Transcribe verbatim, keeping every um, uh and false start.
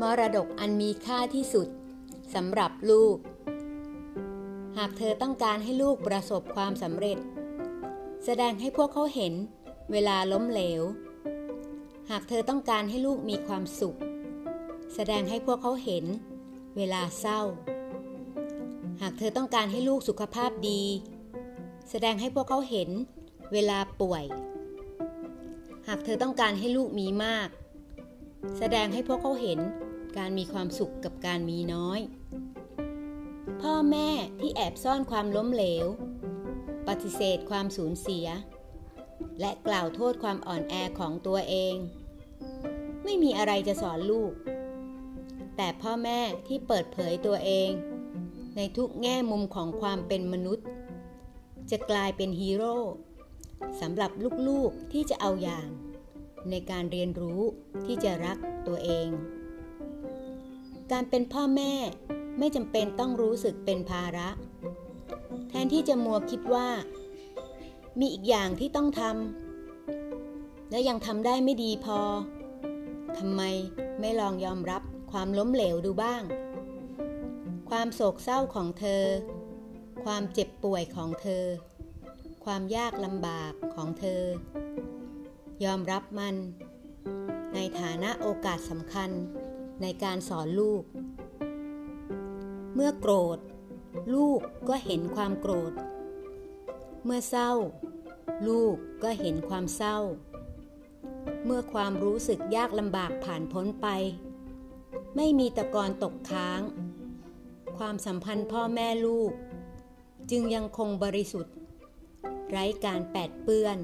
มรดกอันมีค่าที่สุดสำหรับลูกหากเธอต้องการให้ลูกประสบความสำเร็จแสดงให้พวกเขาเห็นเวลาล้มเหลวหากเธอต้องการให้ลูกมีความสุขแสดงให้พวกเขาเห็นเวลาเศร้าหากเธอต้องการให้ลูกสุขภาพดีแสดงให้พวกเขาเห็นเวลาป่วยหากเธอต้องการให้ลูกมีมากแสดงให้พวกเขาเห็นการมีความสุขกับการมีน้อยพ่อแม่ที่แอบซ่อนความล้มเหลวปฏิเสธความสูญเสียและกล่าวโทษความอ่อนแอของตัวเองไม่มีอะไรจะสอนลูกแต่พ่อแม่ที่เปิดเผยตัวเองในทุกแง่มุมของความเป็นมนุษย์จะกลายเป็นฮีโร่สำหรับลูกๆที่จะเอาอย่างในการเรียนรู้ที่จะรักตัวเองการเป็นพ่อแม่ไม่จำเป็นต้องรู้สึกเป็นภาระแทนที่จะมัวคิดว่ามีอีกอย่างที่ต้องทำและยังทำได้ไม่ดีพอทำไมไม่ลองยอมรับความล้มเหลวดูบ้างความโศกเศร้าของเธอความเจ็บป่วยของเธอความยากลำบากของเธอยอมรับมันในฐานะโอกาสสำคัญในการสอนลูกเมื่อโกรธลูกก็เห็นความโกรธเมื่อเศร้าลูกก็เห็นความเศร้าเมื่อความรู้สึกยากลำบากผ่านพ้นไปไม่มีตะกอนตกค้างความสัมพันธ์พ่อแม่ลูกจึงยังคงบริสุทธิ์ไร้การแปดเปื้อน